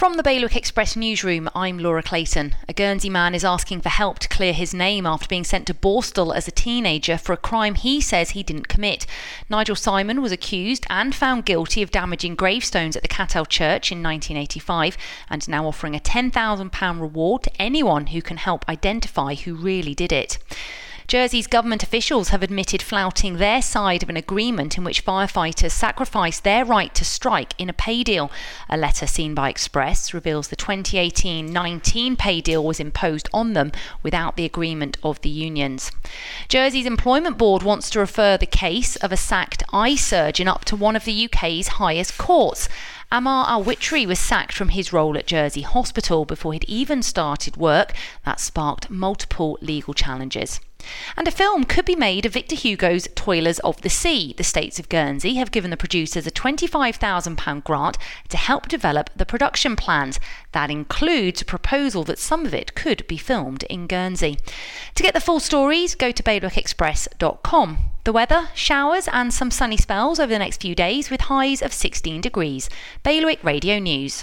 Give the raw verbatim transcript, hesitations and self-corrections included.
From the Bailiwick Express newsroom, I'm Laura Clayton. A Guernsey man is asking for help to clear his name after being sent to Borstal as a teenager for a crime he says he didn't commit. Nigel Simon was accused and found guilty of damaging gravestones at the Cattel Church in nineteen eighty-five and is now offering a ten thousand pounds reward to anyone who can help identify who really did it. Jersey's government officials have admitted flouting their side of an agreement in which firefighters sacrificed their right to strike in a pay deal. A letter seen by Express reveals the twenty eighteen nineteen pay deal was imposed on them without the agreement of the unions. Jersey's employment board wants to refer the case of a sacked eye surgeon up to one of the U K's highest courts. Amar Al-Witry was sacked from his role at Jersey Hospital before he'd even started work. That sparked multiple legal challenges. And a film could be made of Victor Hugo's Toilers of the Sea. The States of Guernsey have given the producers a twenty-five thousand pounds grant to help develop the production plans. That includes a proposal that some of it could be filmed in Guernsey. To get the full stories, go to bailiwick express dot com. The weather, showers and some sunny spells over the next few days with highs of sixteen degrees. Bailiwick Radio News.